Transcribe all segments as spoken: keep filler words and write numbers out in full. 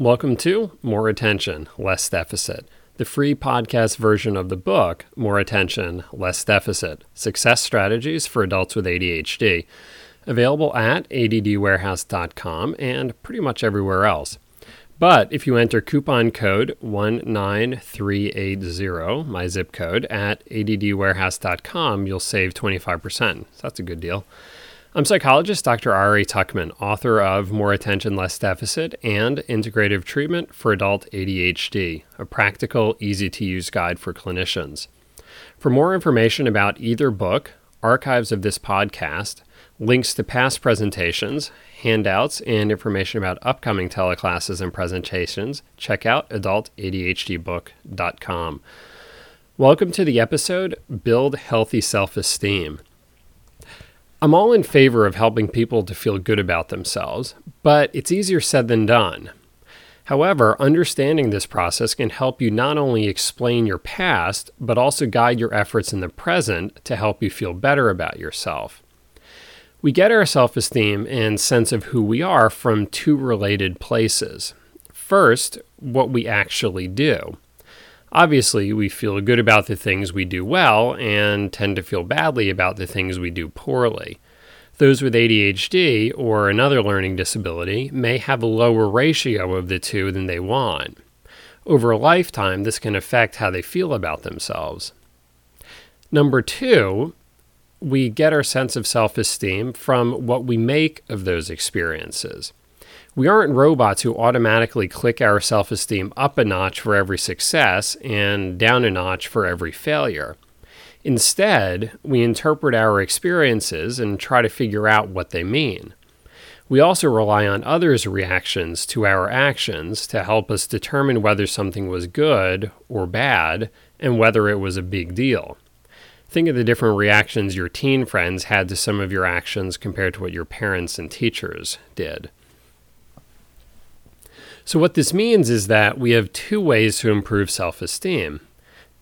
Welcome to More Attention, Less Deficit, the free podcast version of the book, More Attention, Less Deficit, Success Strategies for Adults with A D H D, available at a d d warehouse dot com and pretty much everywhere else. But if you enter coupon code one nine three eight zero, my zip code, at a d d warehouse dot com, you'll save twenty-five percent. So that's a good deal. I'm psychologist Doctor Ari Tuckman, author of More Attention, Less Deficit and Integrative Treatment for Adult A D H D, a practical, easy-to-use guide for clinicians. For more information about either book, archives of this podcast, links to past presentations, handouts, and information about upcoming teleclasses and presentations, check out adult a d h d book dot com. Welcome to the episode, Build Healthy Self-Esteem. I'm all in favor of helping people to feel good about themselves, but it's easier said than done. However, understanding this process can help you not only explain your past, but also guide your efforts in the present to help you feel better about yourself. We get our self-esteem and sense of who we are from two related places. First, what we actually do. Obviously, we feel good about the things we do well and tend to feel badly about the things we do poorly. Those with A D H D or another learning disability may have a lower ratio of the two than they want. Over a lifetime, this can affect how they feel about themselves. Number two, we get our sense of self-esteem from what we make of those experiences. We aren't robots who automatically click our self-esteem up a notch for every success and down a notch for every failure. Instead, we interpret our experiences and try to figure out what they mean. We also rely on others' reactions to our actions to help us determine whether something was good or bad and whether it was a big deal. Think of the different reactions your teen friends had to some of your actions compared to what your parents and teachers did. So what this means is that we have two ways to improve self-esteem.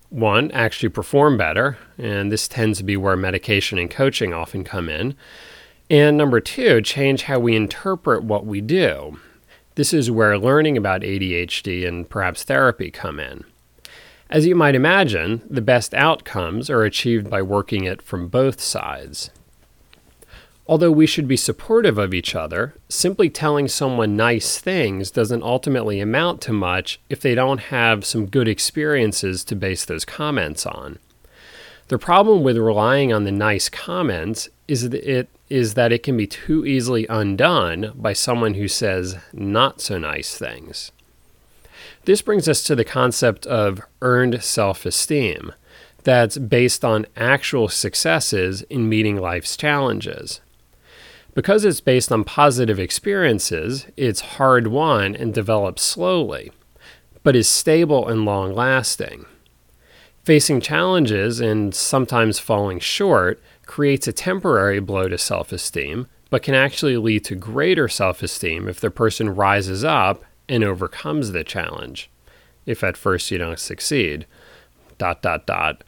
One, actually perform better, and this tends to be where medication and coaching often come in. And number two, change how we interpret what we do. This is where learning about A D H D and perhaps therapy come in. As you might imagine, the best outcomes are achieved by working it from both sides. Although we should be supportive of each other, simply telling someone nice things doesn't ultimately amount to much if they don't have some good experiences to base those comments on. The problem with relying on the nice comments is that it, is that it can be too easily undone by someone who says not so nice things. This brings us to the concept of earned self-esteem that's based on actual successes in meeting life's challenges. Because it's based on positive experiences, it's hard-won and develops slowly, but is stable and long-lasting. Facing challenges and sometimes falling short creates a temporary blow to self-esteem, but can actually lead to greater self-esteem if the person rises up and overcomes the challenge, if at first you don't succeed, dot, dot, dot.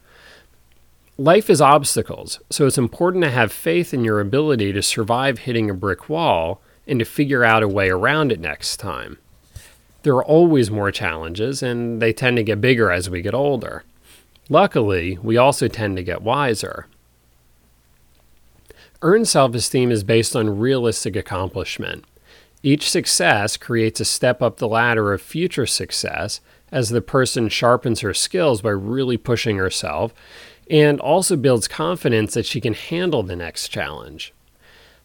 Life is obstacles, so it's important to have faith in your ability to survive hitting a brick wall and to figure out a way around it next time. There are always more challenges, and they tend to get bigger as we get older. Luckily, we also tend to get wiser. Earned self-esteem is based on realistic accomplishment. Each success creates a step up the ladder of future success as the person sharpens her skills by really pushing herself and also builds confidence that she can handle the next challenge.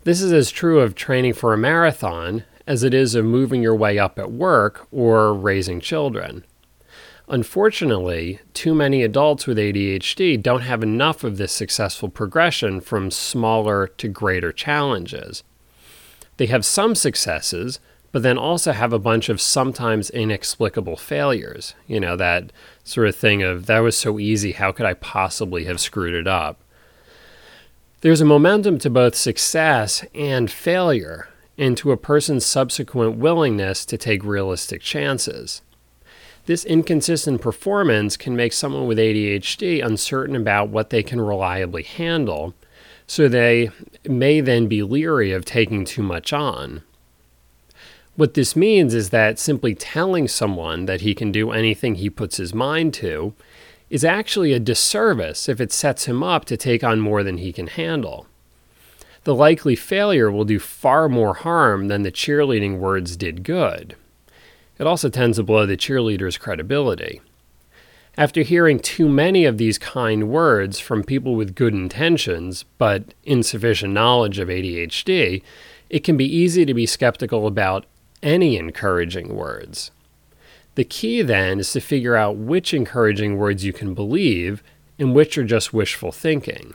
This is as true of training for a marathon as it is of moving your way up at work or raising children. Unfortunately, too many adults with A D H D don't have enough of this successful progression from smaller to greater challenges. They have some successes, but then also have a bunch of sometimes inexplicable failures. You know, that sort of thing of, that was so easy, how could I possibly have screwed it up? There's a momentum to both success and failure, and to a person's subsequent willingness to take realistic chances. This inconsistent performance can make someone with A D H D uncertain about what they can reliably handle, so they may then be leery of taking too much on. What this means is that simply telling someone that he can do anything he puts his mind to is actually a disservice if it sets him up to take on more than he can handle. The likely failure will do far more harm than the cheerleading words did good. It also tends to blow the cheerleader's credibility. After hearing too many of these kind words from people with good intentions but insufficient knowledge of A D H D, it can be easy to be skeptical about any encouraging words. The key then is to figure out which encouraging words you can believe and which are just wishful thinking,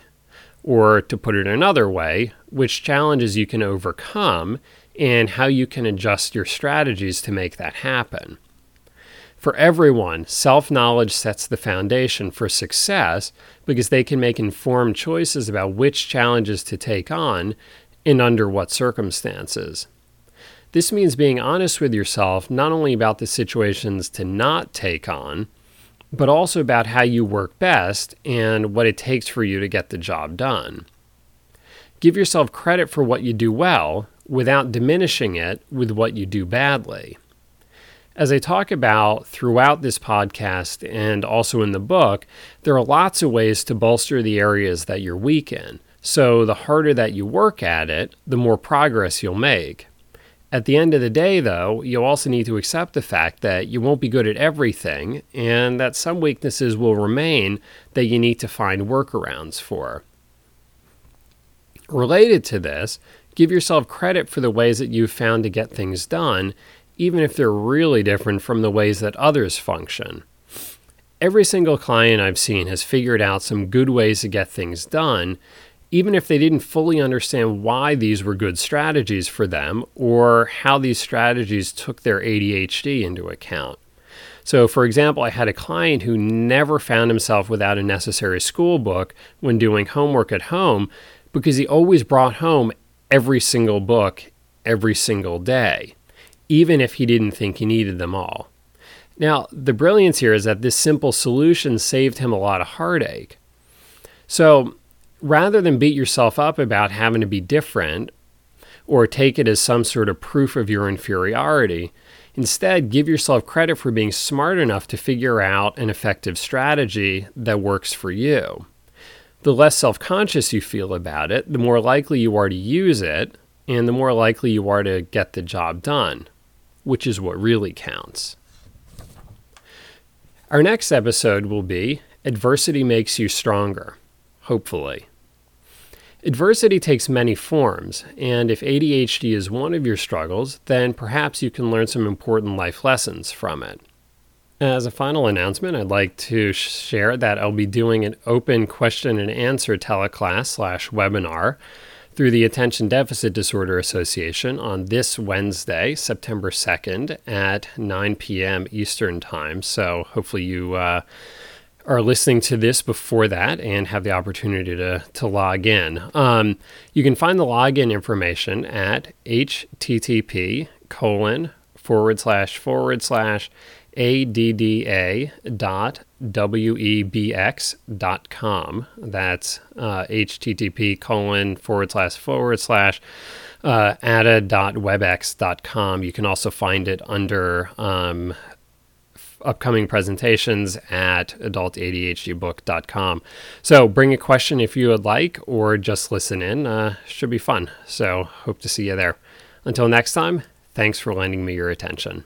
or to put it another way, which challenges you can overcome and how you can adjust your strategies to make that happen. For everyone, self-knowledge sets the foundation for success because they can make informed choices about which challenges to take on and under what circumstances. This means being honest with yourself not only about the situations to not take on, but also about how you work best and what it takes for you to get the job done. Give yourself credit for what you do well without diminishing it with what you do badly. As I talk about throughout this podcast and also in the book, there are lots of ways to bolster the areas that you're weak in. So the harder that you work at it, the more progress you'll make. At the end of the day, though, you'll also need to accept the fact that you won't be good at everything and that some weaknesses will remain that you need to find workarounds for. Related to this, give yourself credit for the ways that you've found to get things done, even if they're really different from the ways that others function. Every single client I've seen has figured out some good ways to get things done, even if they didn't fully understand why these were good strategies for them or how these strategies took their A D H D into account. So, for example, I had a client who never found himself without a necessary school book when doing homework at home because he always brought home every single book every single day, even if he didn't think he needed them all. Now, the brilliance here is that this simple solution saved him a lot of heartache. So, rather than beat yourself up about having to be different or take it as some sort of proof of your inferiority, instead give yourself credit for being smart enough to figure out an effective strategy that works for you. The less self-conscious you feel about it, the more likely you are to use it, and the more likely you are to get the job done, which is what really counts. Our next episode will be Adversity Makes You Stronger. Hopefully. Adversity takes many forms, and if A D H D is one of your struggles, then perhaps you can learn some important life lessons from it. As a final announcement, I'd like to share that I'll be doing an open question and answer teleclass slash webinar through the Attention Deficit Disorder Association on this Wednesday, September second at nine p.m. Eastern Time. So hopefully you uh, are listening to this before that and have the opportunity to, to log in. Um, you can find the login information at http colon forward slash forward slash adda.webx.com. That's uh, http colon forward slash forward slash uh, adda.webx dot com. You can also find it under um, upcoming presentations at adult a d h d book dot com. So bring a question if you would like, or just listen in. Uh, should be fun. So hope to see you there. Until next time, thanks for lending me your attention.